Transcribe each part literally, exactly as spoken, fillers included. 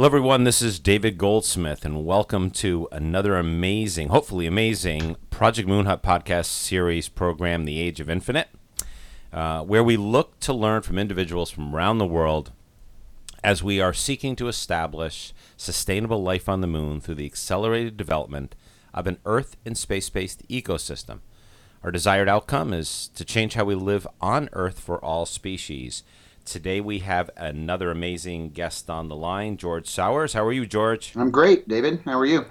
Hello, everyone. This is David Goldsmith, and welcome to another amazing, hopefully amazing, Project Moon Hut podcast series program, The Age of Infinite, uh, where we look to learn from individuals from around the world as we are seeking to establish sustainable life on the moon through the accelerated development of an Earth and space-based ecosystem. Our desired outcome is to change how we live on Earth for all species. Today we have another amazing guest on the line, George Sowers. How are you, George? I'm great, David. How are you?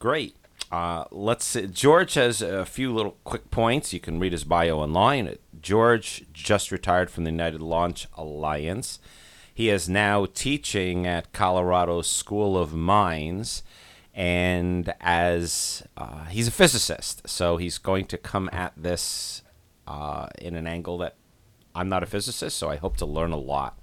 Great. Uh, let's. George has a few little quick points. You can read his bio online. George just retired from the United Launch Alliance. He is now teaching at Colorado School of Mines, and as uh, he's a physicist, so he's going to come at this uh, in an angle that I'm not a physicist, so I hope to learn a lot.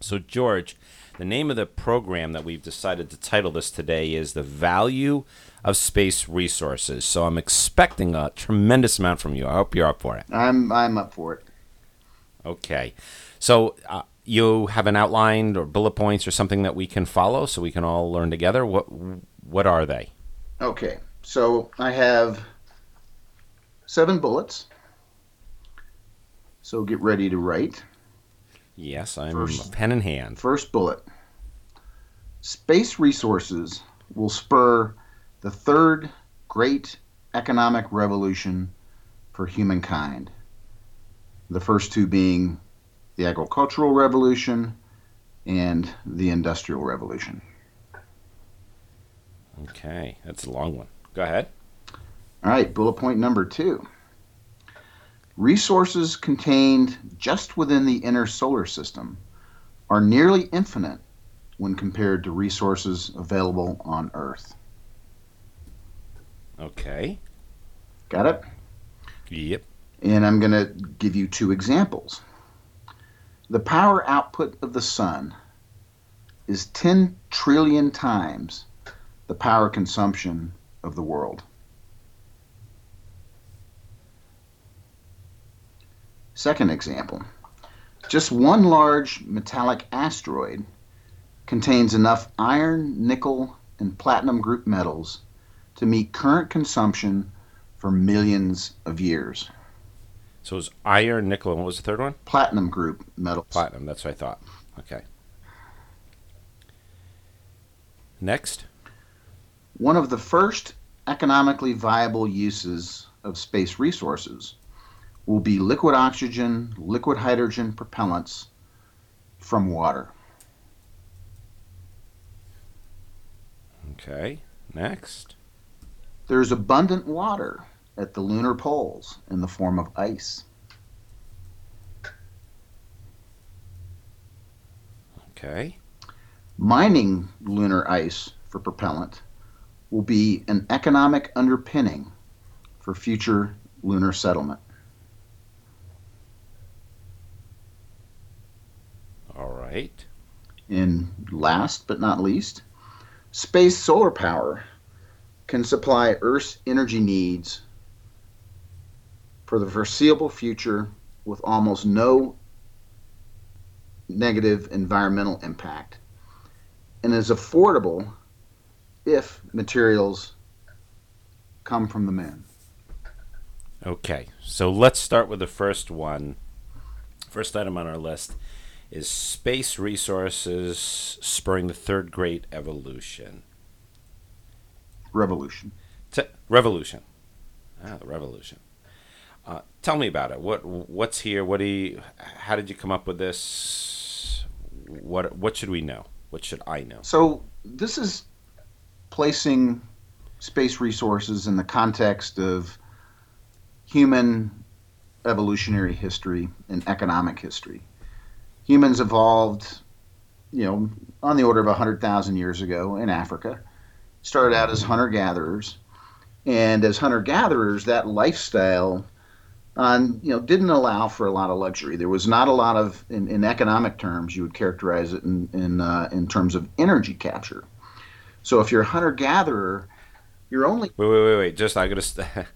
So, George, the name of the program that we've decided to title this today is The Value of Space Resources. So I'm expecting a tremendous amount from you. I hope you're up for it. I'm I'm up for it. Okay. So uh, you have an outline or bullet points or something that we can follow so we can all learn together. What What are they? Okay. So I have seven bullets. So get ready to write. Yes, I'm first, pen in hand. First bullet. Space resources will spur the third great economic revolution for humankind. The first two being the agricultural revolution and the industrial revolution. Okay, that's a long one. Go ahead. All right, bullet point number two. Resources contained just within the inner solar system are nearly infinite when compared to resources available on Earth. Okay. Got it? Yep. And I'm going to give you two examples. The power output of the sun is ten trillion times the power consumption of the world. Second example, just one large metallic asteroid contains enough iron, nickel, and platinum group metals to meet current consumption for millions of years. So it was iron, nickel, and what was the third one? Platinum group metals. Platinum, that's what I thought. Okay. Next. One of the first economically viable uses of space resources will be liquid oxygen, liquid hydrogen propellants from water. Okay, next. There's abundant water at the lunar poles in the form of ice. Okay. Mining lunar ice for propellant will be an economic underpinning for future lunar settlement. All right. And last but not least, space solar power can supply Earth's energy needs for the foreseeable future with almost no negative environmental impact and is affordable if materials come from the moon. Okay, so let's start with the first one. First item on our list is space resources spurring the third great evolution. Revolution. T- revolution. Ah, the revolution. Uh, tell me about it. What What's here? What do you, How did you come up with this? What What should we know? What should I know? So this is placing space resources in the context of human evolutionary history and economic history. Humans evolved, you know, on the order of one hundred thousand years ago in Africa, started out as hunter-gatherers. And as hunter-gatherers, that lifestyle, um, you know, didn't allow for a lot of luxury. There was not a lot of, in, in economic terms, you would characterize it in, in, uh, in terms of energy capture. So if you're a hunter-gatherer, you're only... Wait, wait, wait, wait. Just, I got to... St-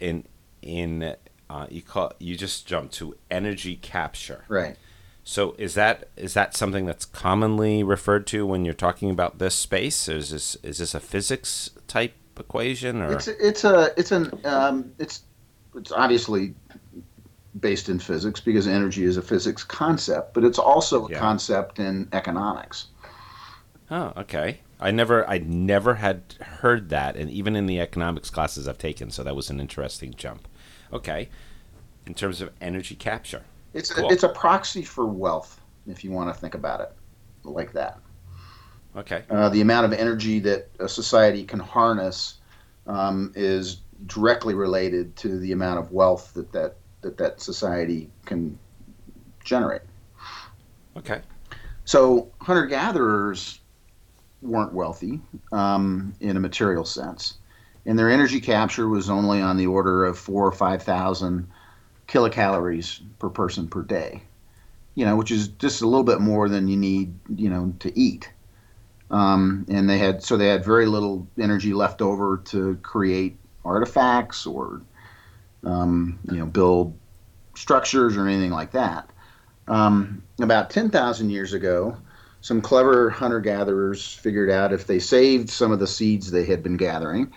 in, in, uh, you, call, you just jumped to energy capture. Right. So is that is that something that's commonly referred to when you're talking about this space? Is this is this a physics type equation, or it's it's a it's an um, it's it's obviously based in physics because energy is a physics concept, but it's also a yeah. concept in economics. Oh, okay. I never I never had heard that, and even in the economics classes I've taken, so that was an interesting jump. Okay. In terms of energy capture. It's cool. a, it's a proxy for wealth, if you want to think about it like that. Okay. Uh, the amount of energy that a society can harness um, is directly related to the amount of wealth that that, that, that society can generate. Okay. So hunter-gatherers weren't wealthy um, in a material sense, and their energy capture was only on the order of four or five thousand kilocalories per person per day, you know, which is just a little bit more than you need, you know, to eat. Um, and they had so they had very little energy left over to create artifacts or um, you know, build structures or anything like that. Um, about ten thousand years ago, some clever hunter-gatherers figured out if they saved some of the seeds they had been gathering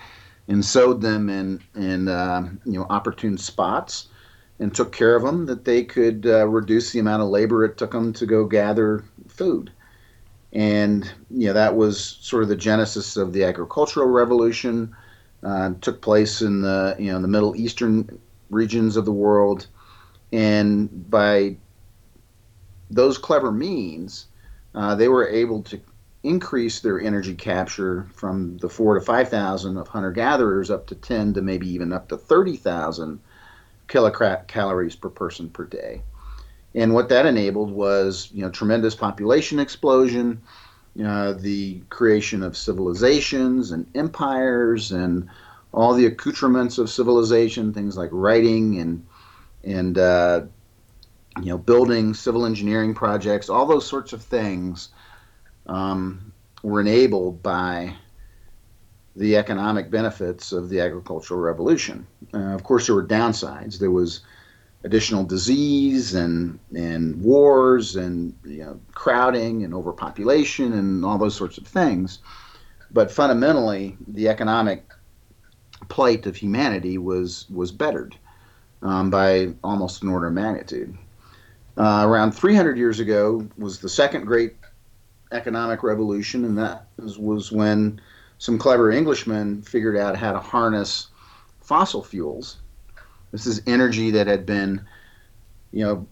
and sowed them in, in uh, you know, opportune spots and took care of them, that they could uh, reduce the amount of labor it took them to go gather food. And, you know, that was sort of the genesis of the agricultural revolution. Uh, took place in the, you know, the Middle Eastern regions of the world. And by those clever means, Uh, they were able to increase their energy capture from the four to five thousand of hunter-gatherers up to ten to maybe even up to thirty thousand kilocalories per person per day. And what that enabled was, you know, tremendous population explosion, uh, the creation of civilizations and empires, and all the accoutrements of civilization, things like writing and and uh, you know, building, civil engineering projects, all those sorts of things um, were enabled by the economic benefits of the agricultural revolution. Uh, of course, there were downsides. There was additional disease and and wars and, you know, crowding and overpopulation and all those sorts of things. But fundamentally, the economic plight of humanity was was bettered um, by almost an order of magnitude. Uh, around three hundred years ago was the second great economic revolution, and that was, was when some clever Englishmen figured out how to harness fossil fuels. This is energy that had been, you know,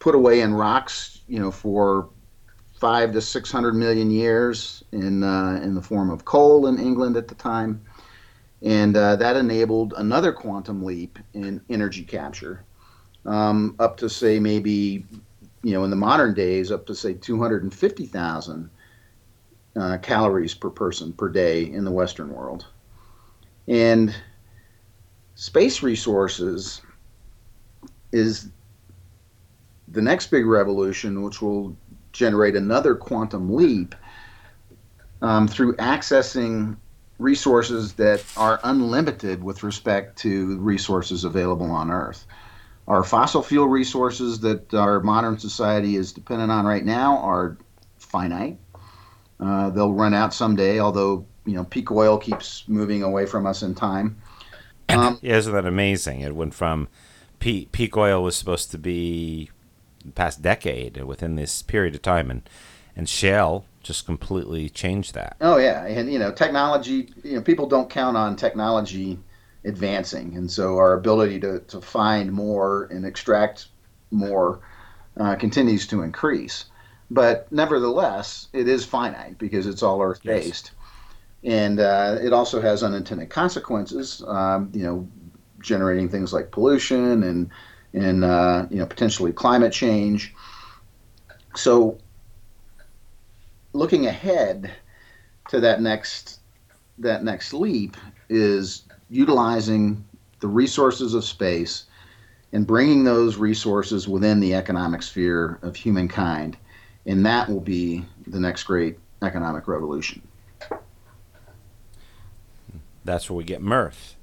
put away in rocks, you know, for five to six hundred million years in uh, in the form of coal in England at the time, and uh, that enabled another quantum leap in energy capture. Um, up to, say, maybe, you know, in the modern days, up to, say, two hundred fifty thousand uh, calories per person per day in the Western world. And space resources is the next big revolution, which will generate another quantum leap um, through accessing resources that are unlimited with respect to resources available on Earth. Our fossil fuel resources that our modern society is dependent on right now are finite. Uh, they'll run out someday, although, you know, peak oil keeps moving away from us in time. Um, yeah, isn't that amazing? It went from peak, peak oil was supposed to be the past decade within this period of time, and, and shale just completely changed that. Oh, yeah. And, you know, technology, you know, people don't count on technology advancing, and so our ability to, to find more and extract more uh, continues to increase. But nevertheless, it is finite because it's all Earth-based. Yes. And uh, it also has unintended consequences, um, you know, generating things like pollution and, and uh, you know, potentially climate change. So looking ahead to that next that next leap is utilizing the resources of space and bringing those resources within the economic sphere of humankind, and that will be the next great economic revolution. That's where we get mirth.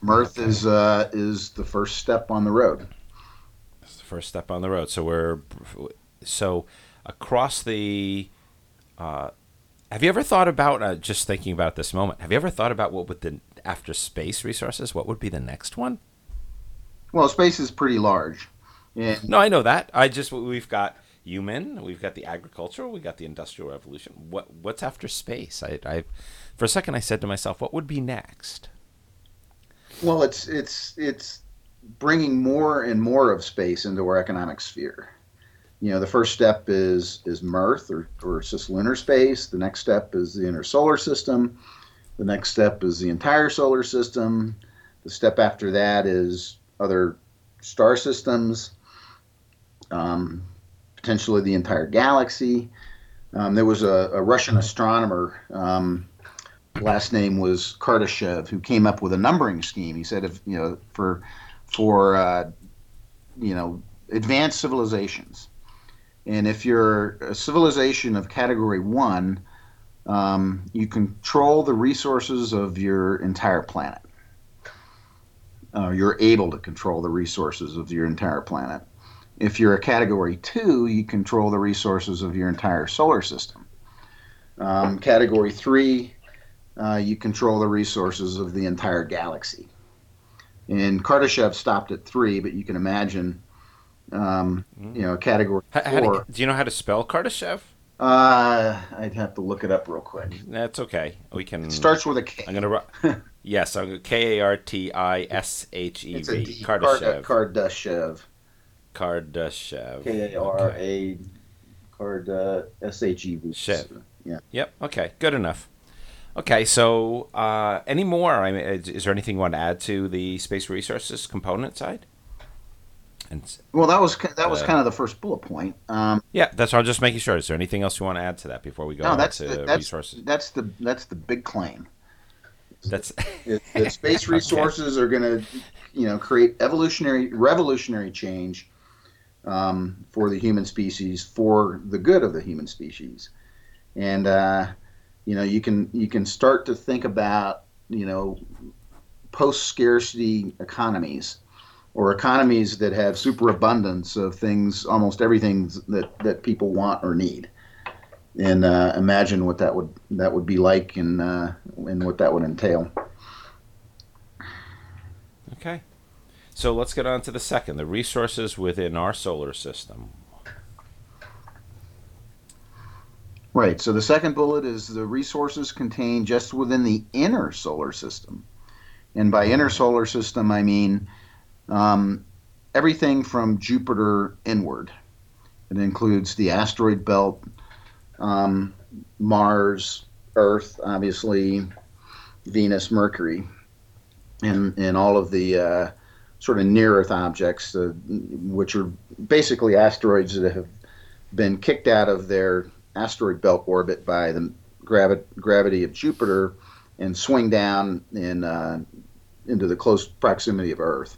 Mirth is uh, is the first step on the road. That's the first step on the road. So we're so across the. Uh, have you ever thought about uh, just thinking about it this moment? Have you ever thought about what would the after space resources? What would be the next one? Well, space is pretty large. Yeah. No, I know that. I just we've got human, we've got the agricultural, we got the industrial revolution. What what's after space? I, I for a second I said to myself, what would be next? Well, it's it's it's bringing more and more of space into our economic sphere. You know, the first step is is Mirth or or cislunar space. The next step is the inner solar system. The next step is the entire solar system. The step after that is other star systems. Um, potentially the entire galaxy. Um, there was a, a Russian astronomer, um, last name was Kardashev, who came up with a numbering scheme. He said, if you know, for for uh, you know, advanced civilizations, and if you're a civilization of category one, um, you control the resources of your entire planet. Uh, you're able to control the resources of your entire planet. If you're a category two, you control the resources of your entire solar system. Um, category three, uh, you control the resources of the entire galaxy. And Kardashev stopped at three, but you can imagine, um, you know, category how, four. How do, do you know how to spell Kardashev? Uh, I'd have to look it up real quick. That's okay. We can. It starts with a K. I'm gonna. Yes, I'm K A R T I S H E V. Kardashev. Kardashev. Kardashev. K A R A Card S H E V. Shev. Yeah. Yep. Okay. Good enough. Okay. So, uh, any more? I mean, is there anything you want to add to the space resources component side? And well, that was that was uh, kind of the first bullet point. Um, yeah, that's what I'm just making sure. Is there anything else you want to add to that before we go? No, that's on to the, that's, resources. That's the that's the big claim. That's the, the space resources okay. are going to, you know, create evolutionary revolutionary change. Um, for the human species, for the good of the human species, and uh, you know, you can you can start to think about, you know, post-scarcity economies, or economies that have superabundance of things, almost everything that, that people want or need, and uh, imagine what that would that would be like, and uh, and what that would entail. Okay. So let's get on to the second, the resources within our solar system. Right. So the second bullet is the resources contained just within the inner solar system. And by inner solar system, I mean um, everything from Jupiter inward. It includes the asteroid belt, um, Mars, Earth, obviously, Venus, Mercury, and, and all of the... Uh, sort of near-Earth objects, uh, which are basically asteroids that have been kicked out of their asteroid belt orbit by the gravi- gravity of Jupiter and swing down in, uh, into the close proximity of Earth.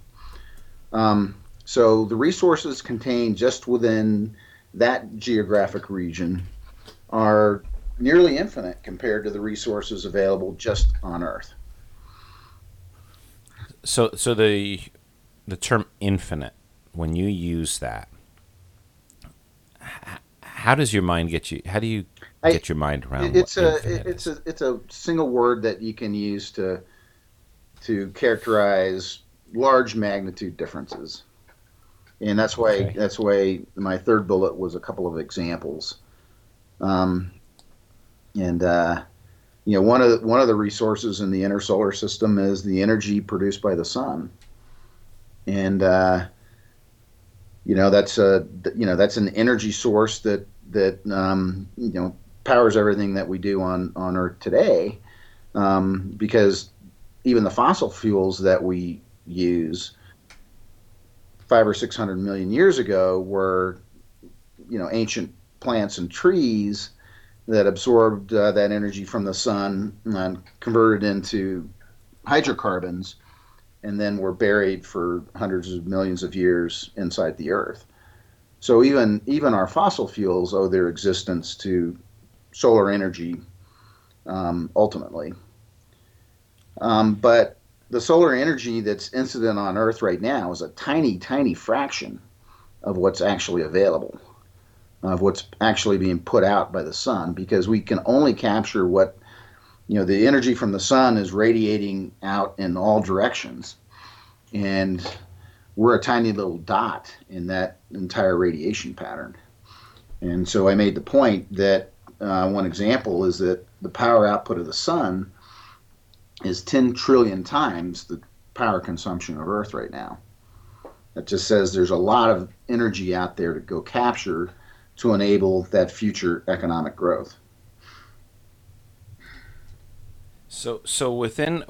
Um, so the resources contained just within that geographic region are nearly infinite compared to the resources available just on Earth. So, so the... The term infinite, when you use that, how does your mind get you? How do you get I, your mind around? It's what a it's is? a it's a single word that you can use to to characterize large magnitude differences, and that's why okay. that's why my third bullet was a couple of examples, um, and uh, you know, one of the, one of the resources in the inner solar system is the energy produced by the sun. And, uh, you know, that's a, you know, that's an energy source that, that, um, you know, powers everything that we do on, on Earth today. Um, because even the fossil fuels that we use five or six hundred million years ago were, you know, ancient plants and trees that absorbed uh, that energy from the sun and converted into hydrocarbons, and then were buried for hundreds of millions of years inside the Earth. So even even our fossil fuels owe their existence to solar energy, um, ultimately. Um, but the solar energy that's incident on Earth right now is a tiny, tiny fraction of what's actually available, of what's actually being put out by the sun, because we can only capture what, you know, the energy from the sun is radiating out in all directions. And we're a tiny little dot in that entire radiation pattern. And so I made the point that uh, one example is that the power output of the sun is ten trillion times the power consumption of Earth right now. That just says there's a lot of energy out there to go capture to enable that future economic growth. So, so within,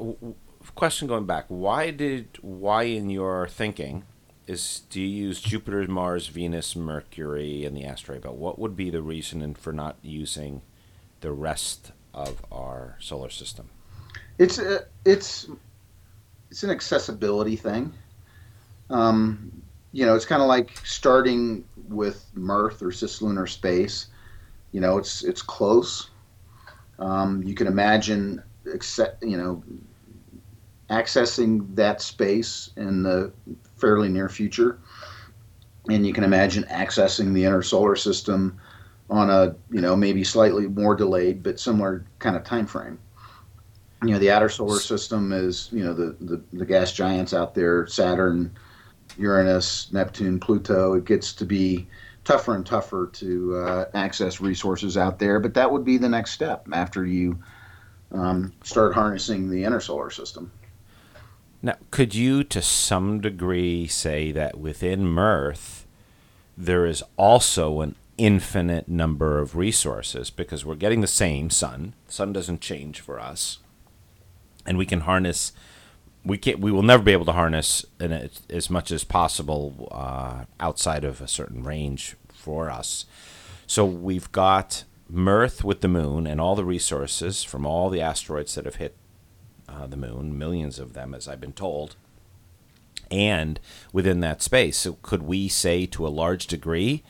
question going back, why did, why in your thinking is, do you use Jupiter, Mars, Venus, Mercury, and the asteroid belt? What would be the reason for not using the rest of our solar system? It's a, it's it's an accessibility thing. Um, you know, it's kind of like starting with Mirth or cislunar space. You know, it's it's close. Um, you can imagine, accept, you know, accessing that space in the fairly near future, and you can imagine accessing the inner solar system on a, you know, maybe slightly more delayed but similar kind of time frame. You know, the outer solar system is, you know, the, the, the gas giants out there, Saturn, Uranus, Neptune, Pluto. It gets to be tougher and tougher to uh, access resources out there, but that would be the next step after you um, start harnessing the inner solar system. Now, could you to some degree say that within Mirth there is also an infinite number of resources, because we're getting the same sun. The sun doesn't change for us. And we can harness, we can't, we will never be able to harness in as much as possible uh, outside of a certain range for us. So we've got Mirth with the moon and all the resources from all the asteroids that have hit uh, the moon, millions of them, as I've been told, and within that space. So could we say to a large degree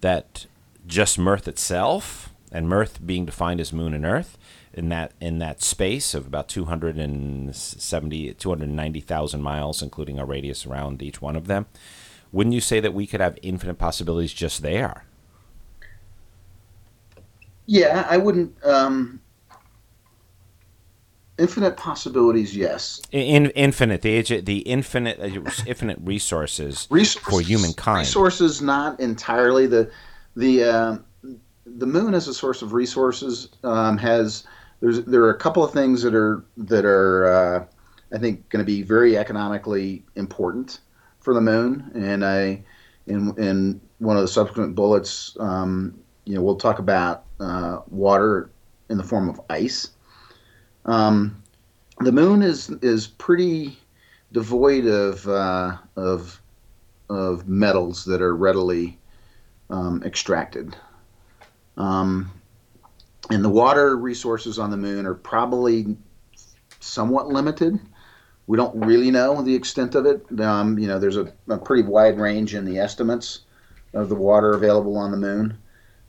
that just Mirth itself, and Mirth being defined as moon and Earth, in that in that space of about two hundred seventy, two hundred ninety thousand miles, including our radius around each one of them, wouldn't you say that we could have infinite possibilities just there? Yeah, I wouldn't. Um, infinite possibilities, yes. In, in, infinite, the the infinite, infinite resources, resources for humankind. Resources, not entirely the the uh, the moon as a source of resources um, has. There's, there are a couple of things that are that are uh, I think going to be very economically important for the moon, and I in in one of the subsequent bullets, um, you know, we'll talk about uh, water in the form of ice. Um, the moon is is pretty devoid of uh, of of metals that are readily um, extracted. Um, And the water resources on the moon are probably somewhat limited. We don't really know the extent of it. Um, you know, there's a, a pretty wide range in the estimates of the water available on the moon.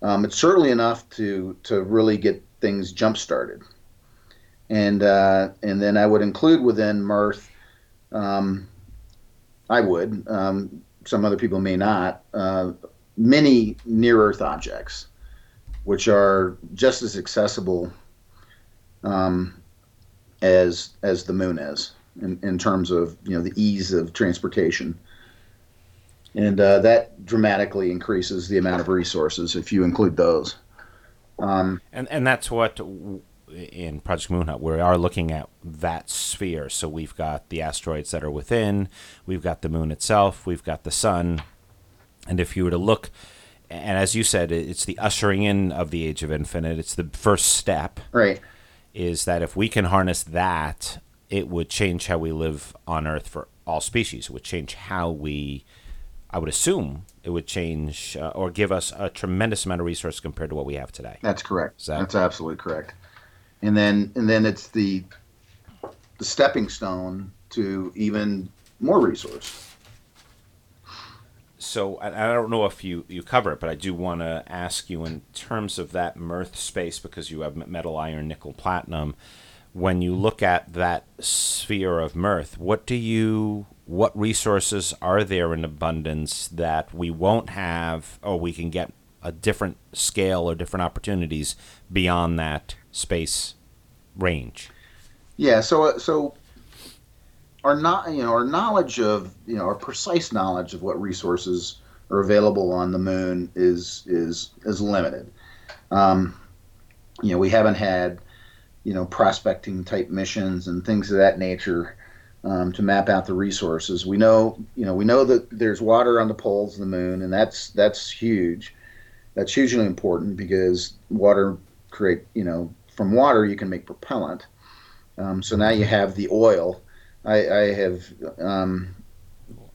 Um, it's certainly enough to to really get things jump started. And uh, and then I would include within Mirth, um, I would. Um, some other people may not. Uh, many near-Earth objects, which are just as accessible um, as as the moon is in, in terms of, you know, the ease of transportation. And uh, that dramatically increases the amount of resources if you include those. Um, and, and that's what, in Project Moon Hut, we are looking at that sphere. So we've got the asteroids that are within, we've got the moon itself, we've got the sun. And if you were to look... And as you said, it's the ushering in of the Age of Infinite. It's the first step. Right. Is that if we can harness that, it would change how we live on Earth for all species. It would change how we, I would assume, it would change uh, or give us a tremendous amount of resource compared to what we have today. That's correct. That- That's absolutely correct. And then, and then it's the, the stepping stone to even more resource. So I don't know if you, you cover it, but I do want to ask you in terms of that Mirth space, because you have metal, iron, nickel, platinum. When you look at that sphere of Mirth, what do you what resources are there in abundance that we won't have, or we can get a different scale or different opportunities beyond that space range? Yeah, so so our not you know our knowledge of you know our precise knowledge of what resources are available on the moon is is is limited. Um, you know, we haven't had you know prospecting type missions and things of that nature. Um, to map out the resources, we know, you know, we know that there's water on the poles of the moon, and that's that's huge. That's hugely important because water create, you know, from water you can make propellant. Um, so now you have the oil. I, I have, um,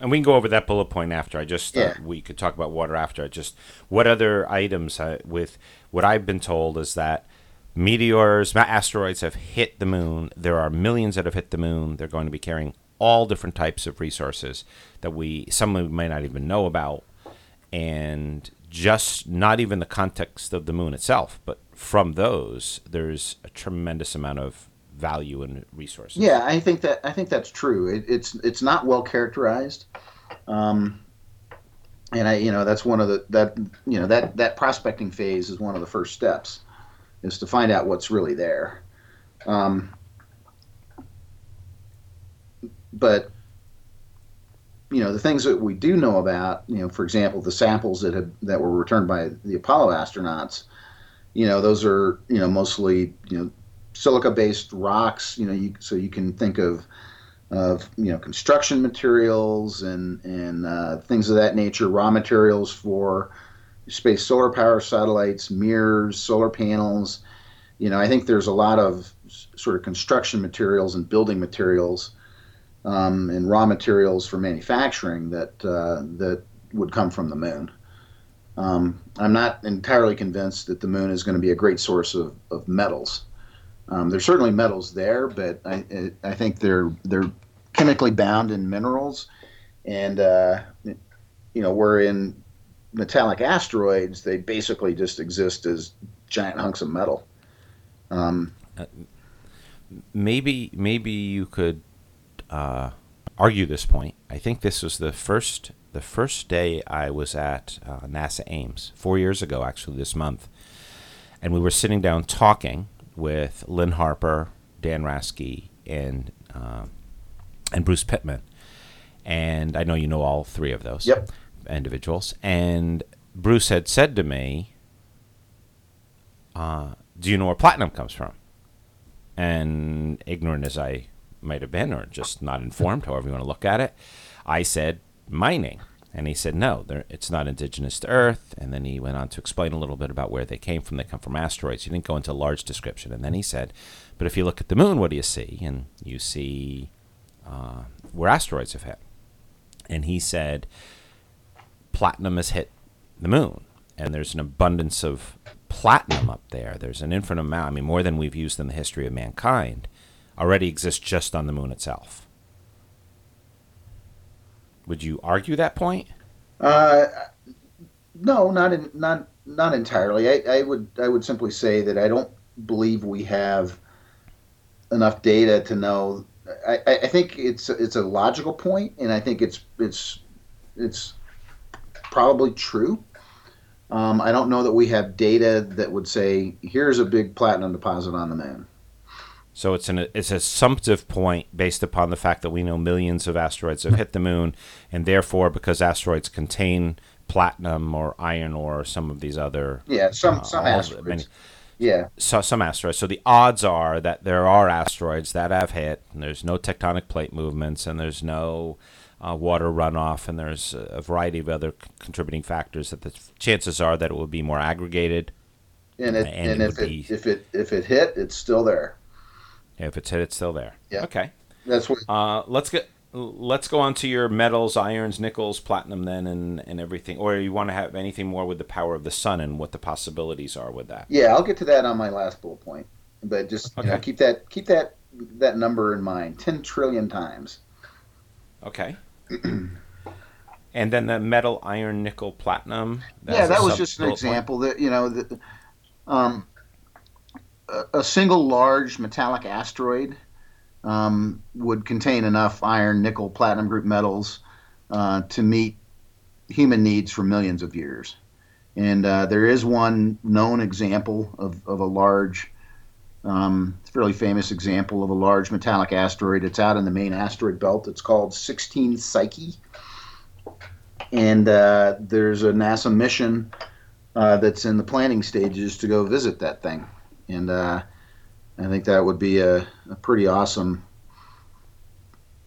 and we can go over that bullet point after. I just yeah. we could talk about water after. I just what other items I, with what I've been told is that. Meteors, asteroids have hit the moon. There are millions that have hit the moon. They're going to be carrying all different types of resources that we, some we may not even know about. And just not even the context of the moon itself, but from those, there's a tremendous amount of value and resources. Yeah, I think that I think that's true. It, it's it's not well characterized, um, and I you know that's one of the that you know that that prospecting phase is one of the first steps. Is to find out what's really there. Um, but, you know, the things that we do know about, you know, for example, the samples that have, that were returned by the Apollo astronauts, you know, those are, you know, mostly, you know, silica-based rocks, you know, you, so you can think of, of you know, construction materials and, and uh, things of that nature, raw materials for space solar power satellites, mirrors, solar panels. You know, I think there's a lot of sort of construction materials and building materials um, and raw materials for manufacturing that uh, that would come from the moon. Um, I'm not entirely convinced that the moon is going to be a great source of, of metals. Um, there's certainly metals there, but I I think they're they're chemically bound in minerals, and uh, you know we're in. Metallic asteroids, they basically just exist as giant hunks of metal. Um, uh, maybe maybe you could uh, argue this point. I think this was the first the first day I was at uh, NASA Ames, four years ago actually this month, and we were sitting down talking with Lynn Harper, Dan Rasky, and uh, and Bruce Pittman. And I know you know all three of those. Yep. Individuals. And Bruce had said to me, uh, do you know where platinum comes from? And ignorant as I might have been, or just not informed, however you want to look at it, I said, mining. And he said, no, it's not indigenous to Earth. And then he went on to explain a little bit about where they came from. They come from asteroids. He didn't go into a large description. And then he said, but if you look at the moon, what do you see? And you see uh, where asteroids have hit. And he said, platinum has hit the moon, and there's an abundance of platinum up there. There's an infinite amount, I mean, more than we've used in the history of mankind, already exists just on the moon itself. Would you argue that point? Uh, no, not in, not not entirely. I, I would I would simply say that I don't believe we have enough data to know. I, I think it's it's a logical point, and I think it's it's it's. probably true. Um, I don't know that we have data that would say here's a big platinum deposit on the moon. So it's an it's an assumptive point based upon the fact that we know millions of asteroids have hit the moon, and therefore because asteroids contain platinum or iron ore or some of these other yeah some uh, some asteroids many, yeah so some asteroids. So the odds are that there are asteroids that have hit, and there's no tectonic plate movements, and there's no Uh, water runoff, and there's a variety of other c- contributing factors that the chances are that it will be more aggregated. And, it, uh, and, and it if, it, be, if it if it hit, it's still there. If it's hit, it's still there. Yeah. Okay. That's what. Uh, let's get let's go on to your metals, irons, nickels, platinum, then, and, and everything. Or you want to have anything more with the power of the sun and what the possibilities are with that? Yeah, I'll get to that on my last bullet point. But just okay. you know, keep that keep that that number in mind, ten trillion times. Okay. And then the metal, iron, nickel, platinum. Yeah, that was just an example that, you know, the, um, a, a single large metallic asteroid um, would contain enough iron, nickel, platinum group metals uh, to meet human needs for millions of years. And uh, there is one known example of, of a large, um, fairly famous example of a large metallic asteroid. It's out in the main asteroid belt. It's called sixteen Psyche. And uh, there's a NASA mission uh, that's in the planning stages to go visit that thing. And uh, I think that would be a, a pretty awesome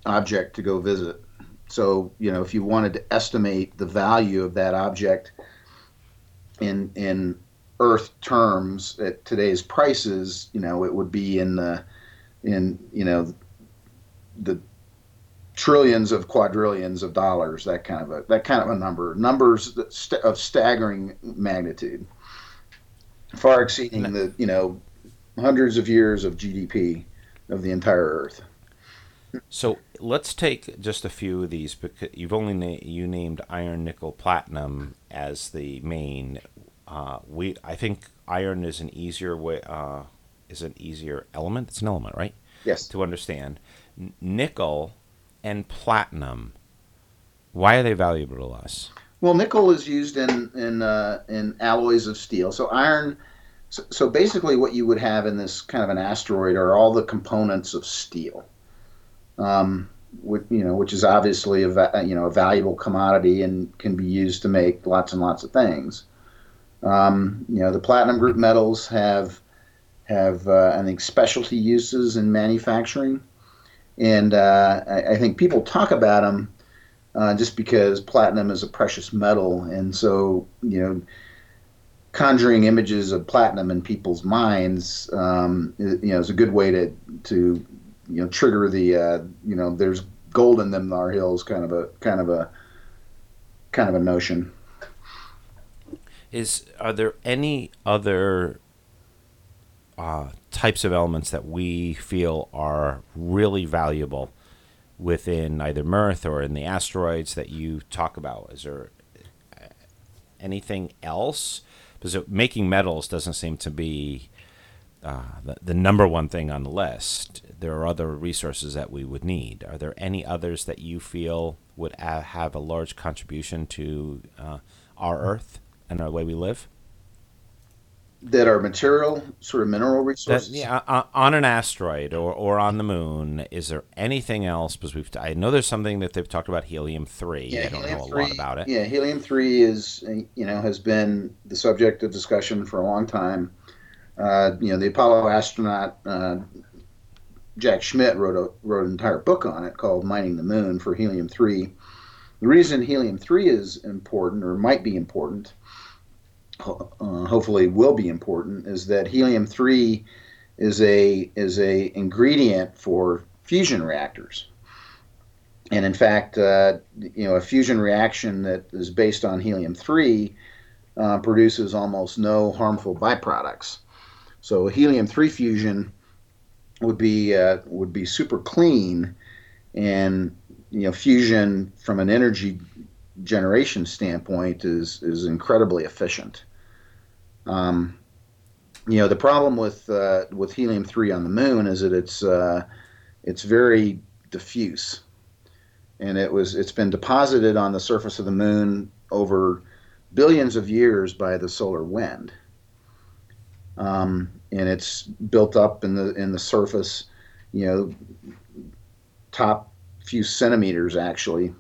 object to go visit. So, you know, if you wanted to estimate the value of that object in in Earth terms at today's prices, you know, it would be in the in you know the trillions of quadrillions of dollars, that kind of a that kind of a number, numbers that st- of staggering magnitude, far exceeding the you know hundreds of years of G D P of the entire Earth. So let's take just a few of these, because you've only na- you named iron, nickel, platinum as the main. Uh, we I think iron is an easier way uh, is an easier element. It's an element, right? Yes. To understand, N- nickel and platinum. Why are they valuable to us? Well, nickel is used in in uh, in alloys of steel. So iron. So, so basically, what you would have in this kind of an asteroid are all the components of steel. Um, which, you know, which is obviously a va- you know a valuable commodity and can be used to make lots and lots of things. Um, you know, the platinum group metals have have uh, I think specialty uses in manufacturing, and uh, I, I think people talk about them uh, just because platinum is a precious metal, and so you know, conjuring images of platinum in people's minds, um, you know, is a good way to to you know, trigger the, uh, you know, there's gold in them, our hills, kind of a, kind of a, kind of a notion. Is, are there any other uh, types of elements that we feel are really valuable within either Mirth or in the asteroids that you talk about? Is there anything else? Because it, making metals doesn't seem to be Uh, the, the number one thing on the list. There are other resources that we would need. Are there any others that you feel would a- have a large contribution to uh, our Earth and our way we live? That are material, sort of mineral resources? That, yeah, uh, on an asteroid or, or on the moon, is there anything else? Because we've t- I know there's something that they've talked about helium three. Yeah, I don't know a lot about it. Yeah, helium three is, you know, has been the subject of discussion for a long time. Uh, you know, the Apollo astronaut uh, Jack Schmitt wrote a, wrote an entire book on it called "Mining the Moon" for helium three. The reason helium three is important, or might be important, ho- uh, hopefully will be important, is that helium three is a is a ingredient for fusion reactors. And in fact, uh, you know, a fusion reaction that is based on helium three uh, produces almost no harmful byproducts. So helium three fusion would be uh, would be super clean, and you know fusion from an energy generation standpoint is is incredibly efficient. Um, you know the problem with uh, with helium three on the moon is that it's uh, it's very diffuse, and it was it's been deposited on the surface of the moon over billions of years by the solar wind. Um, and it's built up in the in the surface, you know, top few centimeters actually,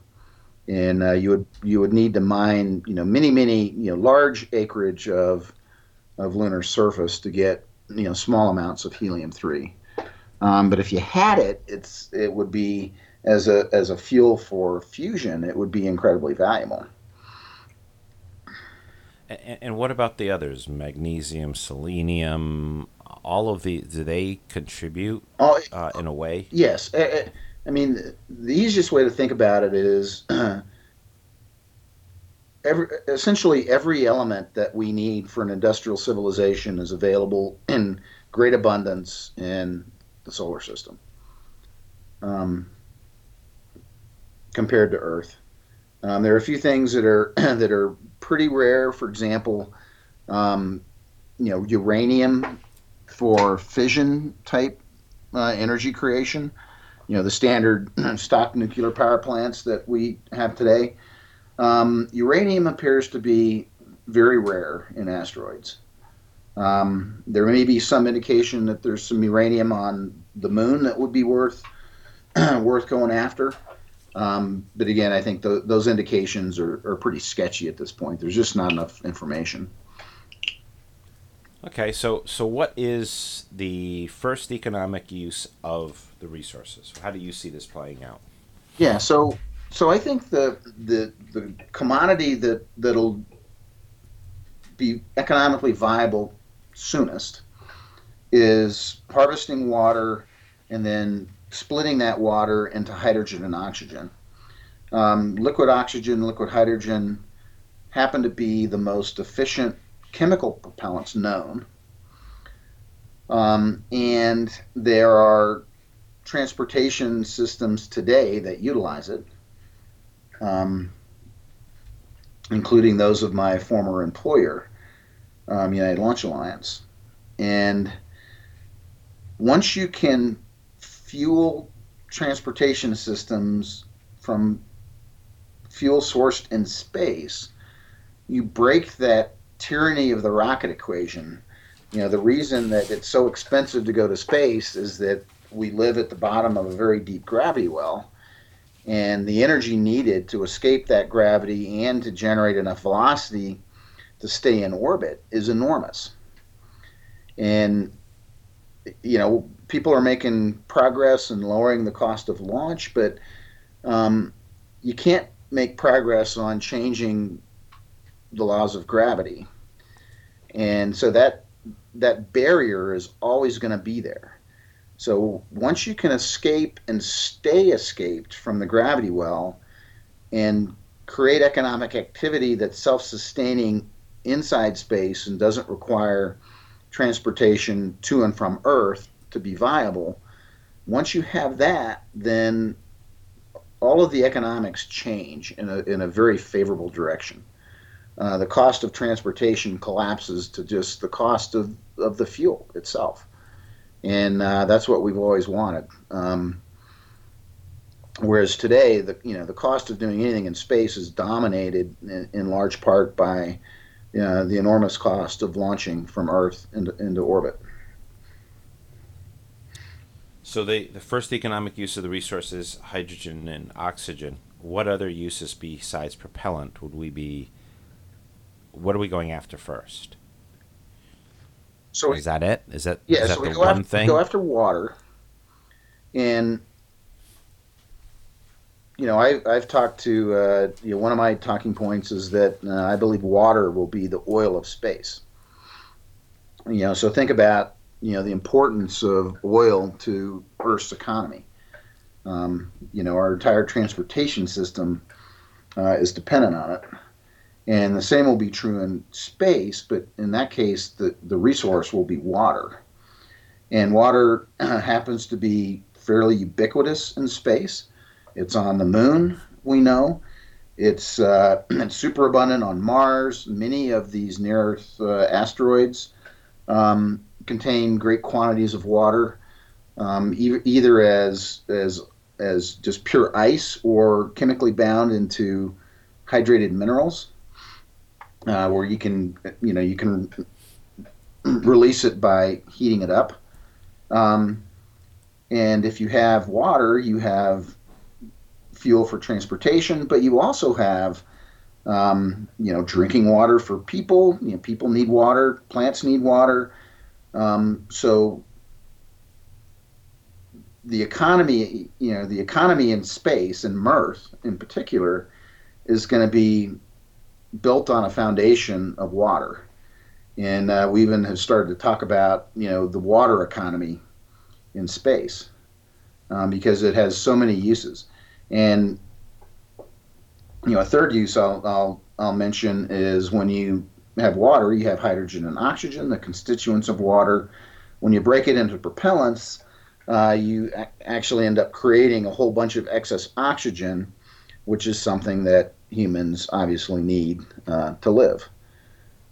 and uh, you would you would need to mine you know many many you know large acreage of of lunar surface to get you know small amounts of helium three. Um, but if you had it, it's it would be as a as a fuel for fusion. It would be incredibly valuable. And what about the others? Magnesium, selenium, all of the, do they contribute uh, in a way? Yes. I mean, the easiest way to think about it is uh, every, essentially every element that we need for an industrial civilization is available in great abundance in the solar system um, compared to Earth. Um, there are a few things that are that are pretty rare. For example, um, you know, uranium for fission type uh, energy creation, you know, the standard stock nuclear power plants that we have today. Um, uranium appears to be very rare in asteroids. Um, there may be some indication that there's some uranium on the moon that would be worth worth going after. Um, but again, I think th- those indications are, are pretty sketchy at this point. There's just not enough information. Okay, so so what is the first economic use of the resources? How do you see this playing out? Yeah, so so I think the the, the commodity that that'll be economically viable soonest is harvesting water and then splitting that water into hydrogen and oxygen. Um, liquid oxygen, liquid hydrogen happen to be the most efficient chemical propellants known. Um, and there are transportation systems today that utilize it, um, including those of my former employer, um, United Launch Alliance. And once you can fuel transportation systems from fuel sourced in space, you break that tyranny of the rocket equation. You know, the reason that it's so expensive to go to space is that we live at the bottom of a very deep gravity well, and the energy needed to escape that gravity and to generate enough velocity to stay in orbit is enormous. And, you know, people are making progress in lowering the cost of launch, but um, you can't make progress on changing the laws of gravity. And so that that barrier is always going to be there. So once you can escape and stay escaped from the gravity well and create economic activity that's self-sustaining inside space and doesn't require transportation to and from Earth to be viable, once you have that, then all of the economics change in a, in a very favorable direction. Uh, the cost of transportation collapses to just the cost of, of the fuel itself. And uh, that's what we've always wanted. Um, whereas today, the you know the cost of doing anything in space is dominated in, in large part by you know, the enormous cost of launching from Earth into, into orbit. So the, the first economic use of the resources, hydrogen and oxygen. What other uses besides propellant would we be? What are we going after first? So is that it? Is that, yeah, is that so we the go one after, thing? We go after water, and you know, I, I've talked to uh, you know, one of my talking points is that uh, I believe water will be the oil of space. You know, so think about. You know, the importance of oil to Earth's economy. Um, you know, our entire transportation system uh, is dependent on it. And the same will be true in space, but in that case, the, the resource will be water. And water uh, happens to be fairly ubiquitous in space. It's on the moon, we know. It's, uh, it's super abundant on Mars. Many of these near-Earth uh, asteroids um, contain great quantities of water, um, e- either as as as just pure ice or chemically bound into hydrated minerals, uh, where you can you know you can release it by heating it up. Um, and if you have water, you have fuel for transportation, but you also have um, you know drinking water for people. You know, people need water, plants need water. Um, so the economy, you know, the economy in space, and Earth in particular, is going to be built on a foundation of water. And uh, we even have started to talk about, you know, the water economy in space um, because it has so many uses. And, you know, a third use I'll, I'll, I'll mention is when you have water, you have hydrogen and oxygen, the constituents of water. When you break it into propellants, uh, you a- actually end up creating a whole bunch of excess oxygen, which is something that humans obviously need uh, to live.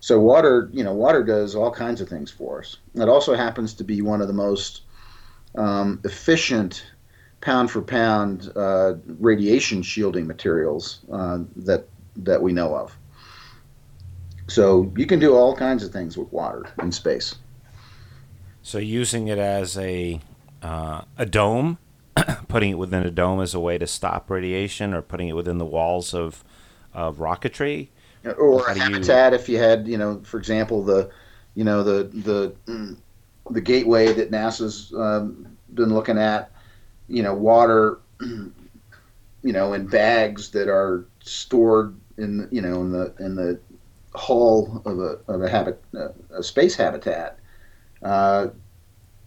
So water, you know, water does all kinds of things for us. It also happens to be one of the most um, efficient pound-for-pound uh, radiation shielding materials uh, that that we know of. So you can do all kinds of things with water in space. So using it as a uh, a dome, putting it within a dome as a way to stop radiation, or putting it within the walls of of rocketry, or a habitat. You... If you had, you know, for example, the you know the the the gateway that NASA's um, been looking at, you know, water, you know, in bags that are stored in you know in the in the hull of a of a habit a space habitat. Uh,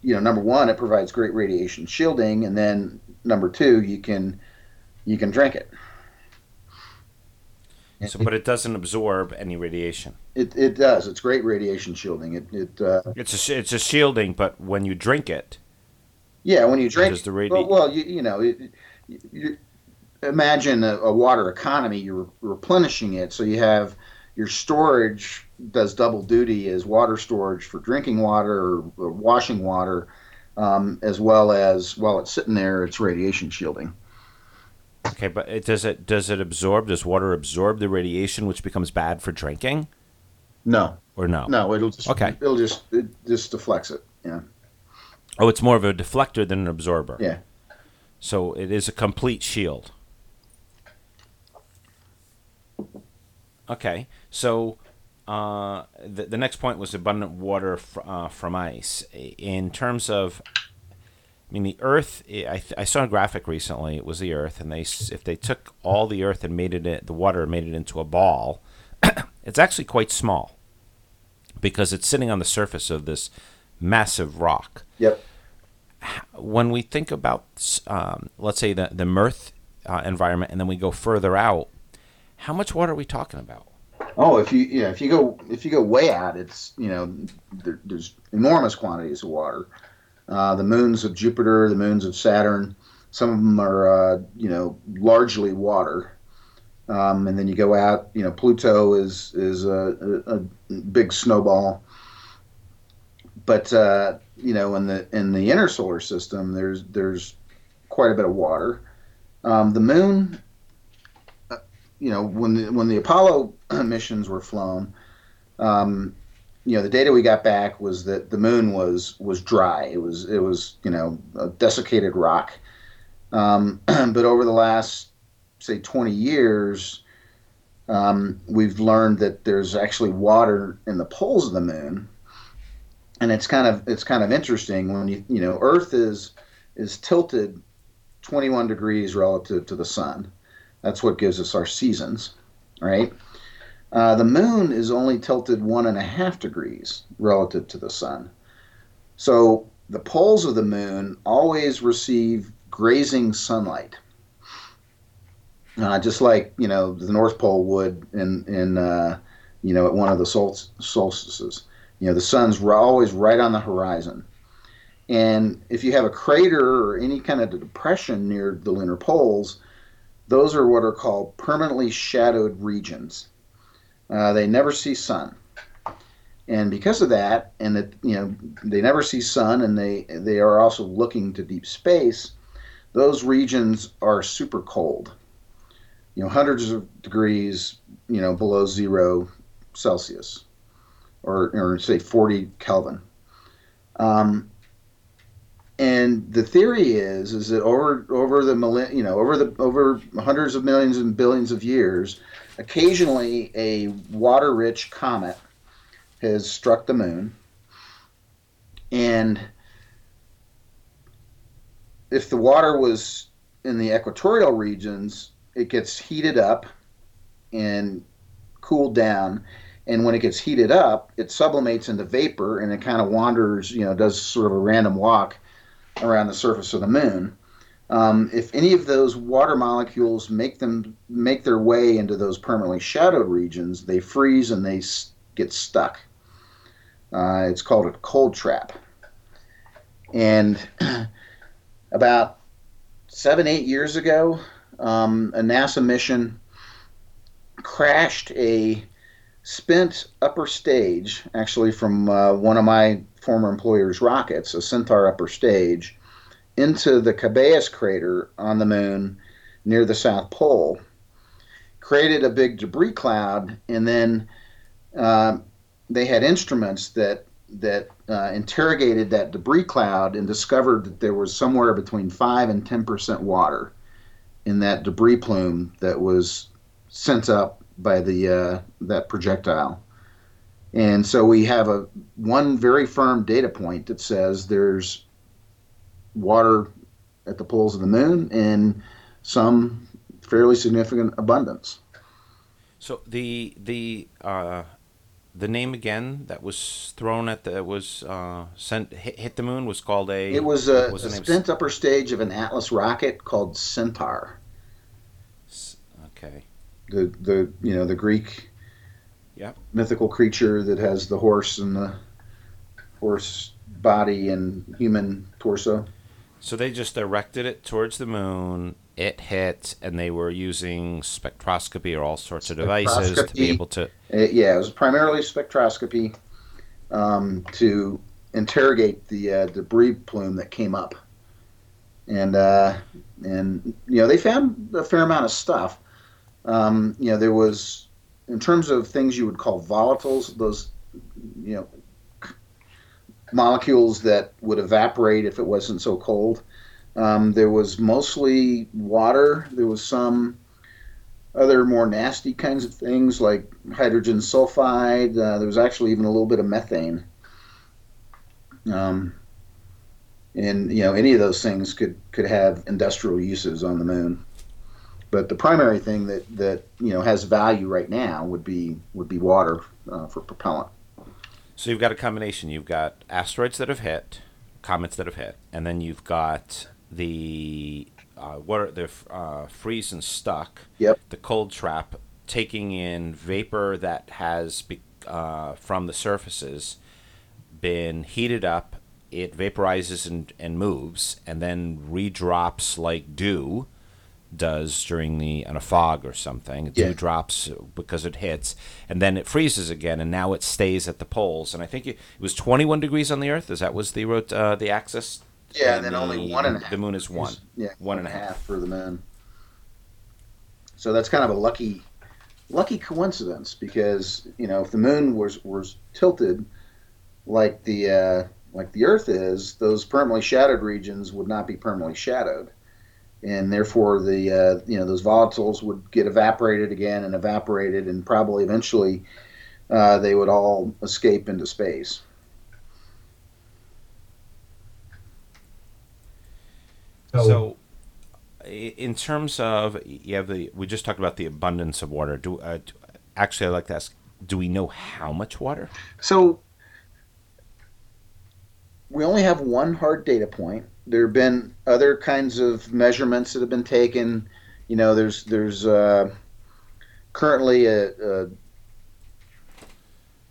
you know, number one, it provides great radiation shielding, and then number two, you can you can drink it. So, but it doesn't absorb any radiation. It it does. It's great radiation shielding. It it uh, it's a it's a shielding, but when you drink it, yeah, when you drink, the radi- well, well, you you know, you, you imagine a, a water economy. You're replenishing it, so you have your storage does double duty as water storage for drinking water or, or washing water, um, as well as while it's sitting there, it's radiation shielding. Okay, but it, does it does it absorb? Does water absorb the radiation, which becomes bad for drinking? No, or no? No, it'll just okay. It'll just it just deflects it. Yeah. Oh, it's more of a deflector than an absorber. Yeah. So it is a complete shield. Okay, so uh, the the next point was abundant water fr- uh, from ice. In terms of, I mean, the Earth. I th- I saw a graphic recently. It was the Earth, and they if they took all the Earth and made it the water and made it into a ball, it's actually quite small, because it's sitting on the surface of this massive rock. Yep. When we think about, um, let's say the the Mirth uh, environment, and then we go further out, how much water are we talking about? Oh, if you yeah, if you go if you go way out, it's you know there, there's enormous quantities of water. Uh, the moons of Jupiter, the moons of Saturn, some of them are uh, you know largely water. Um, and then you go out, you know Pluto is is a, a, a big snowball. But uh, you know, in the in the inner solar system, there's there's quite a bit of water. Um, the moon, uh, you know, when the, when the Apollo missions were flown, um, you know, the data we got back was that the moon was was dry. It was it was you know a desiccated rock. Um, but over the last say twenty years, um, we've learned that there's actually water in the poles of the moon. And it's kind of it's kind of interesting when you you know Earth is is tilted twenty-one degrees relative to the sun. That's what gives us our seasons, right? Uh, the moon is only tilted one and a half degrees relative to the sun. So the poles of the moon always receive grazing sunlight, uh, just like you know the North Pole would in in uh, you know at one of the sol- solstices. You know, the sun's always right on the horizon. And if you have a crater or any kind of depression near the lunar poles, those are what are called permanently shadowed regions. Uh, they never see sun. And because of that, and that, you know, they never see sun and they, they are also looking to deep space, those regions are super cold. You know, hundreds of degrees, you know, below zero Celsius. Or, or say forty Kelvin, um, and the theory is is that over over the millenn- you know over the over hundreds of millions and billions of years, occasionally a water-rich comet has struck the moon, and if the water was in the equatorial regions, it gets heated up and cooled down. And when it gets heated up, it sublimates into vapor, and it kind of wanders, you know, does sort of a random walk around the surface of the moon. Um, if any of those water molecules make them make their way into those permanently shadowed regions, they freeze and they get stuck. Uh, it's called a cold trap. And about seven, eight years ago, um, a NASA mission crashed a spent upper stage, actually from uh, one of my former employer's rockets, a Centaur upper stage, into the Cabeus crater on the moon near the South Pole, created a big debris cloud, and then uh, they had instruments that that uh, interrogated that debris cloud and discovered that there was somewhere between five and ten percent water in that debris plume that was sent up by the uh, that projectile. And so we have a one very firm data point that says there's water at the poles of the moon in some fairly significant abundance. So the the uh, the name again that was thrown at the was uh, sent hit, hit the moon was called a. It was a, was a spent upper stage of an Atlas rocket called Centaur. Okay. The the you know the Greek. Yep. Mythical creature that has the horse and the horse body and human torso. So they just directed it towards the moon, it hit, and they were using spectroscopy or all sorts of devices to be able to... It, yeah, it was primarily spectroscopy um, to interrogate the uh, debris plume that came up. And, uh, and you know, they found a fair amount of stuff. Um, you know, there was... In terms of things you would call volatiles, those, you know, molecules that would evaporate if it wasn't so cold, um, there was mostly water. There was some other more nasty kinds of things like hydrogen sulfide. Uh, there was actually even a little bit of methane. Um, and, you know, any of those things could, could have industrial uses on the moon. But the primary thing that, that you know has value right now would be would be water uh, for propellant. So you've got a combination. You've got asteroids that have hit, comets that have hit, and then you've got the uh, what are the uh, freeze and stuck. Yep. The cold trap taking in vapor that has uh, from the surfaces been heated up. It vaporizes and and moves, and then redrops like dew. Does during the on a fog or something, it yeah. drops because it hits, and then it freezes again, and now it stays at the poles. And I think it, it was twenty-one degrees on the Earth. Is that was the uh, the axis? Yeah, and then the, only one and a half. The moon is one. Yeah, one, one and a half. half for the moon. So that's kind of a lucky, lucky coincidence because you know if the moon was was tilted like the uh, like the Earth is, those permanently shadowed regions would not be permanently shadowed. And therefore, the uh, you know those volatiles would get evaporated again and evaporated, and probably eventually uh, they would all escape into space. So, in terms of you have the we just talked about the abundance of water. Do uh, actually, I'd like to ask: do we know how much water? So, we only have one hard data point. There have been other kinds of measurements that have been taken. You know, there's there's uh, currently a, a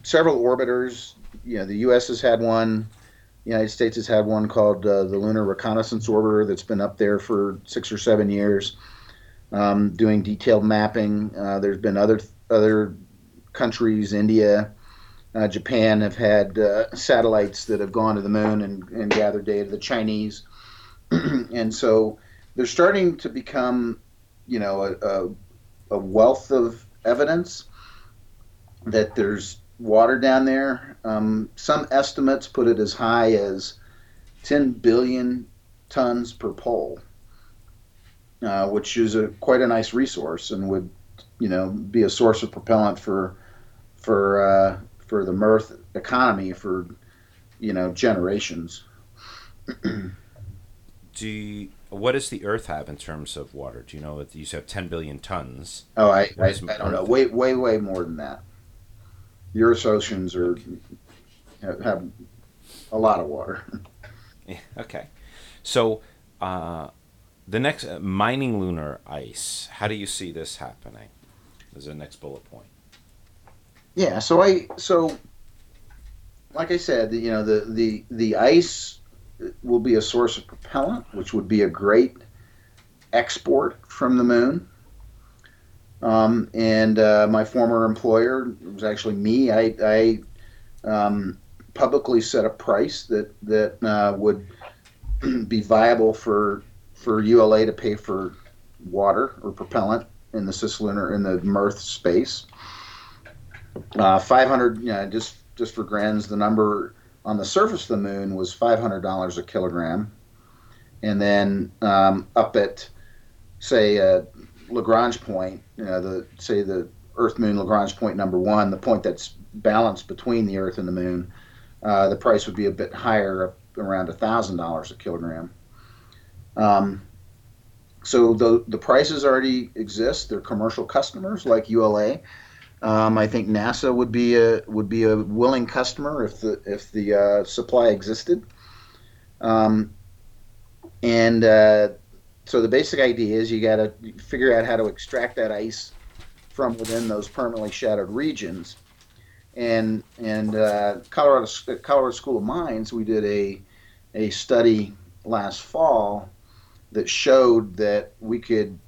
several orbiters. You know, the U S has had one. The United States has had one called uh, the Lunar Reconnaissance Orbiter that's been up there for six or seven years, um, doing detailed mapping. Uh, there's been other other countries, India. Uh, Japan have had uh, satellites that have gone to the moon and, and gathered data, the Chinese. And so they're starting to become, you know, a, a, a wealth of evidence that there's water down there. Um, some estimates put it as high as ten billion tons per pole, uh, which is a, quite a nice resource and would, you know, be a source of propellant for, for, uh, for the Earth economy for, you know, generations. Do you, what does the Earth have in terms of water? Do you know that you have ten billion tons? Oh, I, I, I don't know. Way, way, way more than that. The Earth's oceans are have, have a lot of water. Yeah, okay. So uh, the next, uh, mining lunar ice, how do you see this happening? This is the next bullet point. Yeah, so I so like I said, you know, the, the the ice will be a source of propellant, which would be a great export from the moon. Um, and uh, my former employer, it was actually me. I I um, publicly set a price that that uh, would be viable for for U L A to pay for water or propellant in the cislunar in the Mirth space. Uh, five hundred, you know, just just for grins, the number on the surface of the moon was five hundred dollars a kilogram, and then um, up at say uh, Lagrange point, you know, the say the Earth Moon Lagrange point number one, the point that's balanced between the Earth and the Moon, uh, the price would be a bit higher, around one thousand dollars a kilogram. Um, so the the prices already exist. They're commercial customers like U L A. Um, I think NASA would be a would be a willing customer if the if the uh, supply existed. Um, and uh, so the basic idea is you got to figure out how to extract that ice from within those permanently shadowed regions. And and uh, Colorado Colorado School of Mines, we did a a study last fall that showed that we could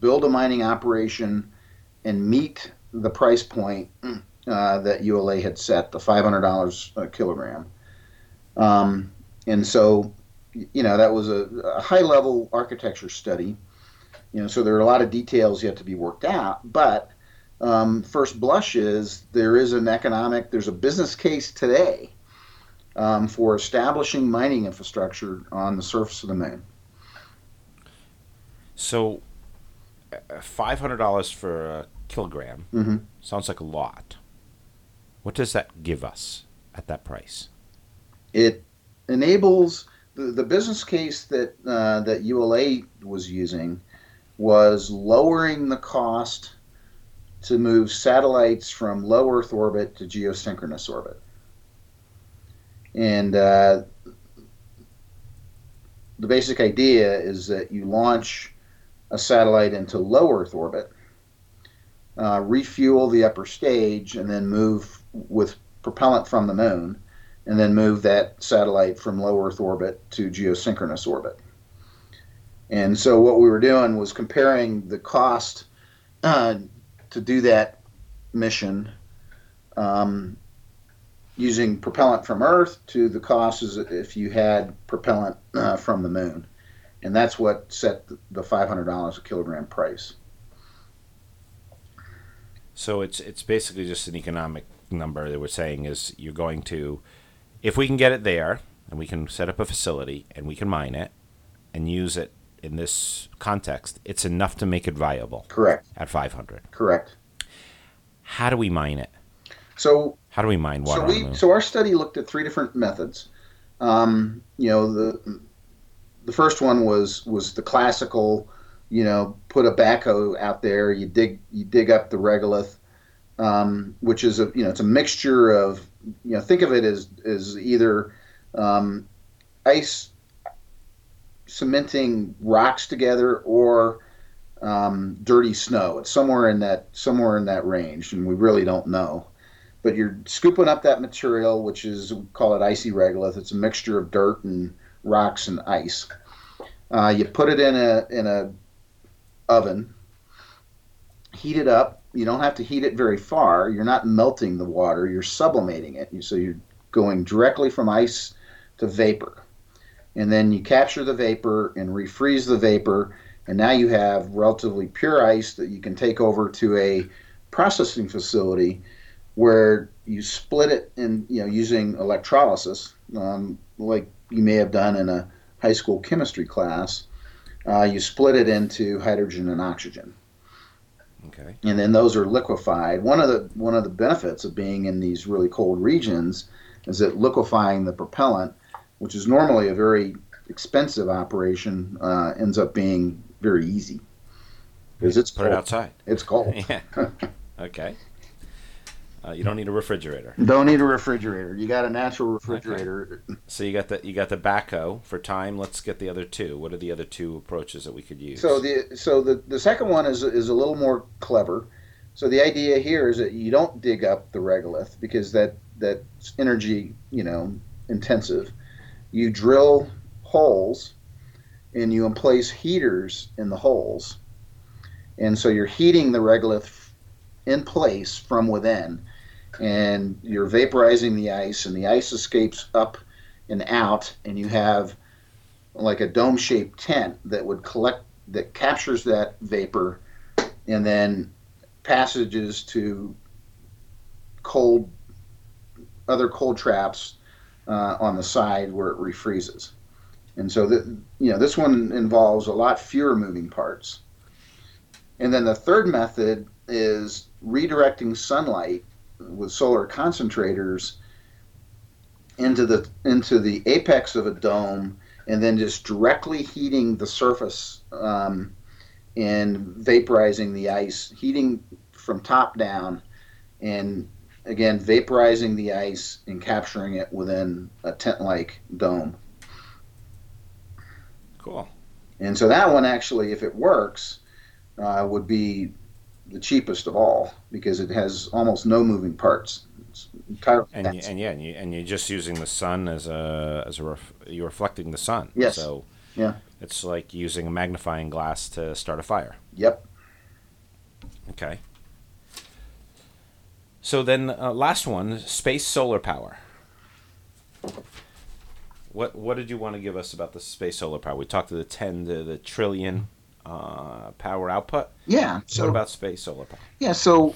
build a mining operation and meet the price point uh, that U L A had set, the five hundred dollars a kilogram. Um, and so, you know, that was a, a high-level architecture study. You know, so there are a lot of details yet to be worked out. But um, first blush is there is an economic, there's a business case today um, for establishing mining infrastructure on the surface of the moon. So five hundred dollars for a kilogram, mm-hmm. sounds like a lot. What does that give us at that price? It enables the, the business case that uh, that U L A was using was lowering the cost to move satellites from low Earth orbit to geosynchronous orbit. And uh, the basic idea is that you launch a satellite into low Earth orbit, uh, refuel the upper stage, and then move with propellant from the moon, and then move that satellite from low Earth orbit to geosynchronous orbit. And so what we were doing was comparing the cost uh, to do that mission um, using propellant from Earth to the cost as if you had propellant uh, from the moon. And that's what set the five hundred dollars a kilogram price. So it's it's basically just an economic number that we're saying is you're going to, if we can get it there and we can set up a facility and we can mine it and use it in this context, it's enough to make it viable. Correct. At five hundred. Correct. How do we mine it? So how do we mine water? So, we, on the moon? So our study looked at three different methods. Um, you know, the... The first one was was the classical, you know, put a backhoe out there, you dig you dig up the regolith, um, which is a you know it's a mixture of you know think of it as as either um, ice cementing rocks together or um, dirty snow. It's somewhere in that somewhere in that range, and we really don't know. But you're scooping up that material, which is we call it icy regolith. It's a mixture of dirt and rocks and ice. Uh, you put it in a in a oven, heat it up. You don't have to heat it very far. You're not melting the water. You're sublimating it. So you're going directly from ice to vapor. And then you capture the vapor and refreeze the vapor. And now you have relatively pure ice that you can take over to a processing facility where you split it in, you know, using electrolysis, um, like you may have done in a high school chemistry class. Uh, you split it into hydrogen and oxygen. Okay. And then those are liquefied. One of the one of the benefits of being in these really cold regions is that liquefying the propellant, which is normally a very expensive operation, uh, ends up being very easy because it's put cold. It outside. It's cold. Yeah. Okay. Uh, you don't need a refrigerator. Don't need a refrigerator. You got a natural refrigerator. Okay. So you got the you got the backhoe for time. Let's get the other two. What are the other two approaches that we could use? So the so the, the second one is is a little more clever. So the idea here is that you don't dig up the regolith because that that's energy you know intensive. You drill holes, and you place heaters in the holes, and so you're heating the regolith in place from within, and you're vaporizing the ice, and the ice escapes up and out, and you have like a dome-shaped tent that would collect, that captures that vapor and then passages to cold, other cold traps uh, on the side where it refreezes. And so, the, you know, this one involves a lot fewer moving parts. And then the third method is redirecting sunlight with solar concentrators into the into the apex of a dome, and then just directly heating the surface um, and vaporizing the ice, heating from top down, and again vaporizing the ice and capturing it within a tent-like dome. Cool. And so that one actually, if it works, uh, would be the cheapest of all because it has almost no moving parts. Entire and, you, and yeah, and, you, and you're just using the sun as a as a ref, you're reflecting the sun. Yes. So yeah, it's like using a magnifying glass to start a fire. Yep. Okay. So then, uh, last one, space solar power. What what did you want to give us about the space solar power? We talked to the ten to the trillion uh, power output. Yeah. So what about space solar power? Yeah. So.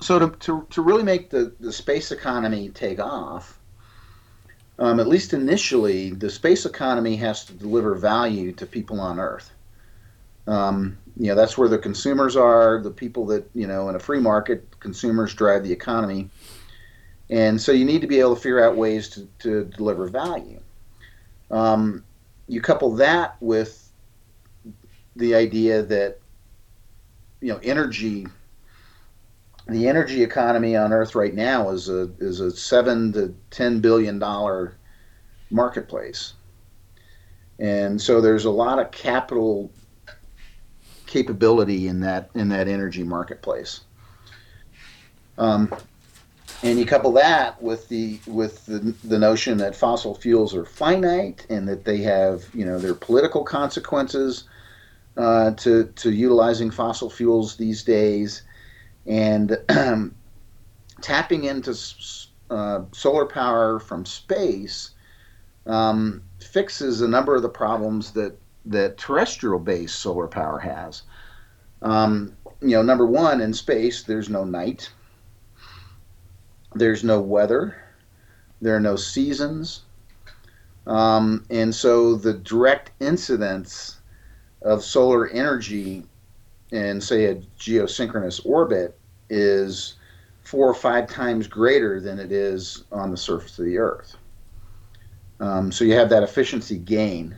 So to, to to really make the, the space economy take off, um, at least initially, the space economy has to deliver value to people on Earth. Um, you know, that's where the consumers are, the people that, you know, in a free market, consumers drive the economy. And so you need to be able to figure out ways to, to deliver value. Um, you couple that with the idea that, you know, energy... The energy economy on Earth right now is a is a seven to ten billion dollar marketplace, and so there's a lot of capital capability in that in that energy marketplace. Um, and you couple that with the with the the notion that fossil fuels are finite and that they have you know their political consequences uh, to to utilizing fossil fuels these days. And um, tapping into uh, solar power from space um, fixes a number of the problems that, that terrestrial-based solar power has. Um, you know, number one, in space, there's no night. There's no weather. There are no seasons. Um, and so the direct incidence of solar energy and say a geosynchronous orbit is four or five times greater than it is on the surface of the Earth. Um, so you have that efficiency gain.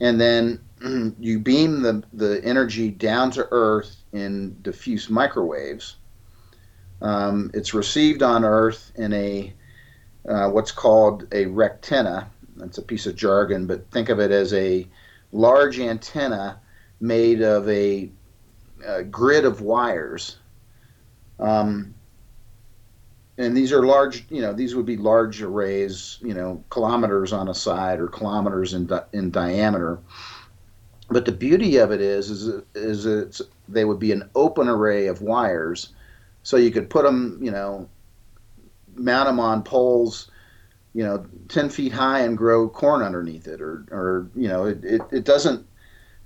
And then you beam the, the energy down to Earth in diffuse microwaves. Um, it's received on Earth in a uh, what's called a rectenna. That's a piece of jargon, but think of it as a large antenna made of a a grid of wires, um, and these are large. You know, these would be large arrays. You know, kilometers on a side or kilometers in di- in diameter. But the beauty of it is, is, is it's they would be an open array of wires, so you could put them. You know, mount them on poles. You know, ten feet high and grow corn underneath it, or or you know, it it, it doesn't.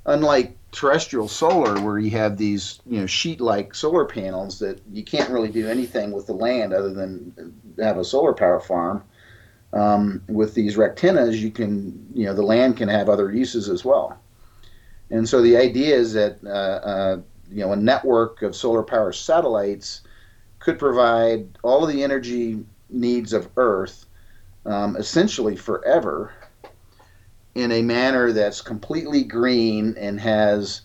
Unlike terrestrial solar, where you have these you know sheet-like solar panels that you can't really do anything with the land other than have a solar power farm, um, with these rectennas, you can you know the land can have other uses as well. And so the idea is that uh, uh, you know a network of solar power satellites could provide all of the energy needs of Earth um, essentially forever, in a manner that's completely green and has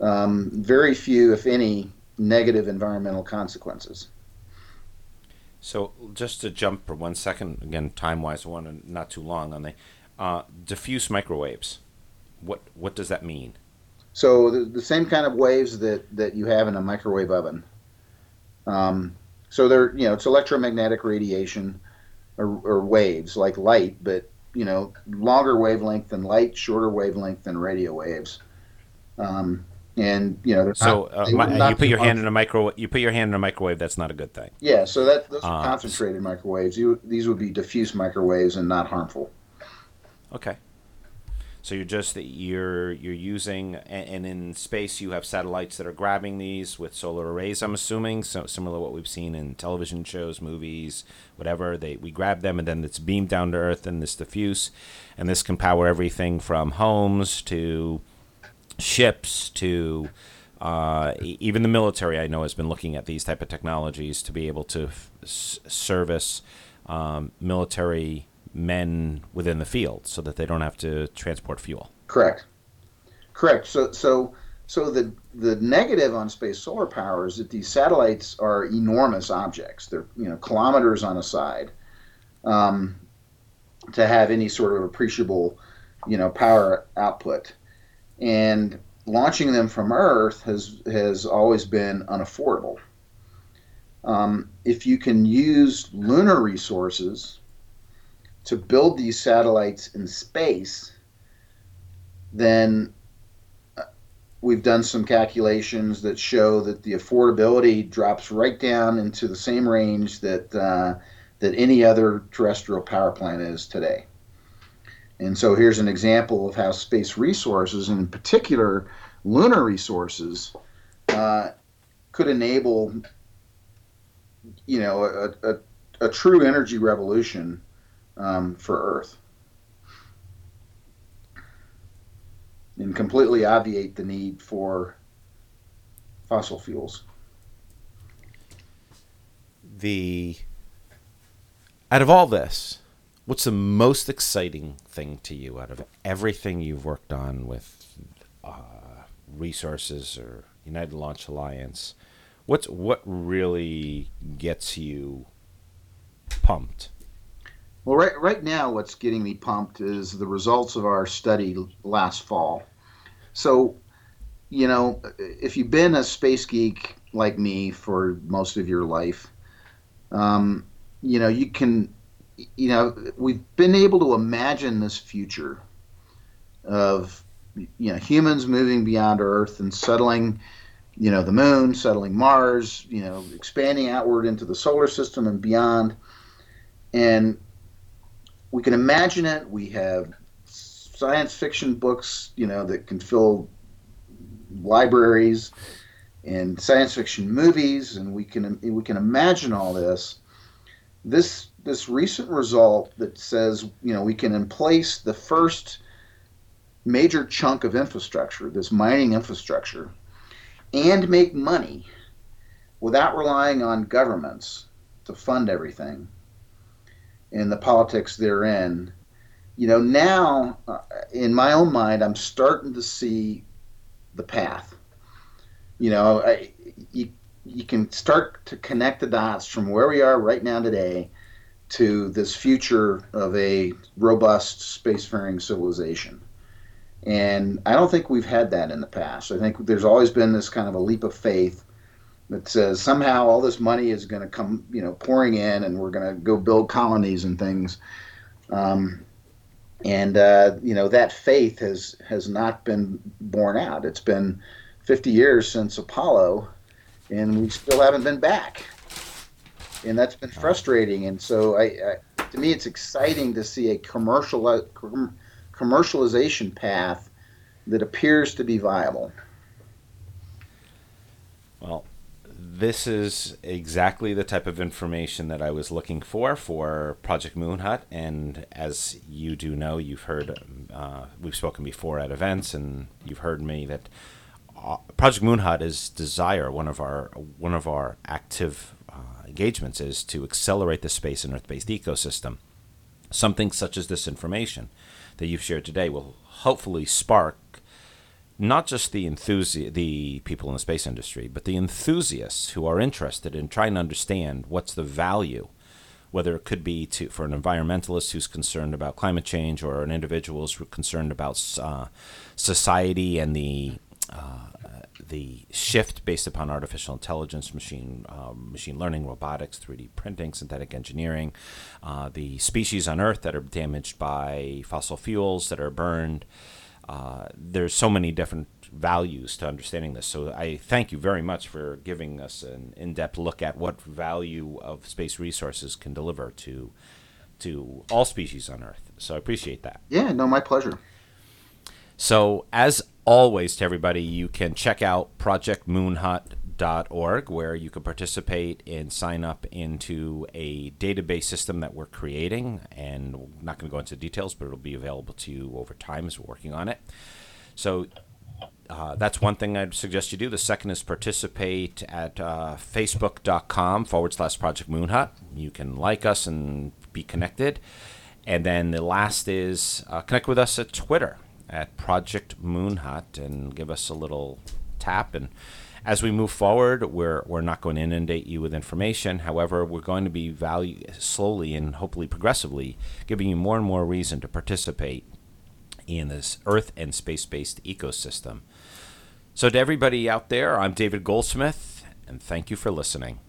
um, very few, if any, negative environmental consequences. So just to jump for one second, again, time-wise, I want to not too long on the uh, diffuse microwaves. What what does that mean? So the, the same kind of waves that, that you have in a microwave oven. Um, so they're you know it's electromagnetic radiation or, or waves like light, but you know, longer wavelength than light, shorter wavelength than radio waves, um, and you know. Not, so uh, my, you put your hand in a micro. You put your hand in a microwave. That's not a good thing. Yeah. So that those uh, are concentrated microwaves. You, these would be diffuse microwaves and not harmful. Okay. So you're just you're you're using, and in space you have satellites that are grabbing these with solar arrays, I'm assuming, so similar to what we've seen in television shows, movies, whatever. They we grab them and then it's beamed down to Earth and this diffuse, and this can power everything from homes to ships to uh, even the military. I know has been looking at these type of technologies to be able to f- service um, military. men within the field so that they don't have to transport fuel. Correct. Correct. So so so the the negative on space solar power is that these satellites are enormous objects. They're, you know, kilometers on a side. Um, to have any sort of appreciable, you know, power output. And launching them from Earth has has always been unaffordable. Um, if you can use lunar resources to build these satellites in space, then we've done some calculations that show that the affordability drops right down into the same range that uh, that any other terrestrial power plant is today. And so here's an example of how space resources, and in particular lunar resources, uh, could enable, you know, a, a, a true energy revolution Um, for Earth, and completely obviate the need for fossil fuels. The out of all this, what's the most exciting thing to you out of everything you've worked on with uh, resources or United Launch Alliance? What's what really gets you pumped? Well, right, right now what's getting me pumped is the results of our study last fall. So, you know, if you've been a space geek like me for most of your life, um, you know, you can, you know, we've been able to imagine this future of, you know, humans moving beyond Earth and settling, you know, the moon, settling Mars, you know, expanding outward into the solar system and beyond. And we can imagine it. We have science fiction books, you know, that can fill libraries, and science fiction movies, and we can we can imagine all this. This this recent result that says, you know, we can emplace the first major chunk of infrastructure, this mining infrastructure, and make money without relying on governments to fund everything and the politics therein. You know, now, uh, in my own mind, I'm starting to see the path. You know, I, you, you can start to connect the dots from where we are right now today to this future of a robust spacefaring civilization. And I don't think we've had that in the past. I think there's always been this kind of a leap of faith that says somehow all this money is going to come, you know, pouring in, and we're going to go build colonies and things. Um, and, uh, you know, that faith has, has not been borne out. It's been fifty years since Apollo, and we still haven't been back. And that's been frustrating. And so I, I to me, it's exciting to see a commercial com- commercialization path that appears to be viable. Well, this is exactly the type of information that I was looking for for Project Moon Hut, and as you do know, you've heard, uh, we've spoken before at events, and you've heard me that uh, Project Moon Hut is desire. One of our one of our active uh, engagements is to accelerate the space and Earth-based ecosystem. Something such as this information that you've shared today will hopefully spark not just the enthusi- the people in the space industry, but the enthusiasts who are interested in trying to understand what's the value, whether it could be to for an environmentalist who's concerned about climate change, or an individual who's concerned about uh, society and the uh, the shift based upon artificial intelligence, machine um, machine learning, robotics, three D printing, synthetic engineering, uh, the species on Earth that are damaged by fossil fuels that are burned. Uh, there's so many different values to understanding this. So I thank you very much for giving us an in-depth look at what value of space resources can deliver to to all species on Earth. So I appreciate that. Yeah, no, my pleasure. So as always, to everybody, you can check out project moon hut dot org, where you can participate and sign up into a database system that we're creating. And I'm not going to go into details, but it'll be available to you over time as we're working on it. So uh, that's one thing I'd suggest you do. The second is participate at uh, facebook.com forward slash Project Moon Hut. You can like us and be connected. And then the last is uh, connect with us at Twitter at Project Moon Hut and give us a little tap. And as we move forward, we're we're not going to inundate you with information. However, we're going to be value slowly and hopefully progressively giving you more and more reason to participate in this Earth and space-based ecosystem. So to everybody out there, I'm David Goldsmith, and thank you for listening.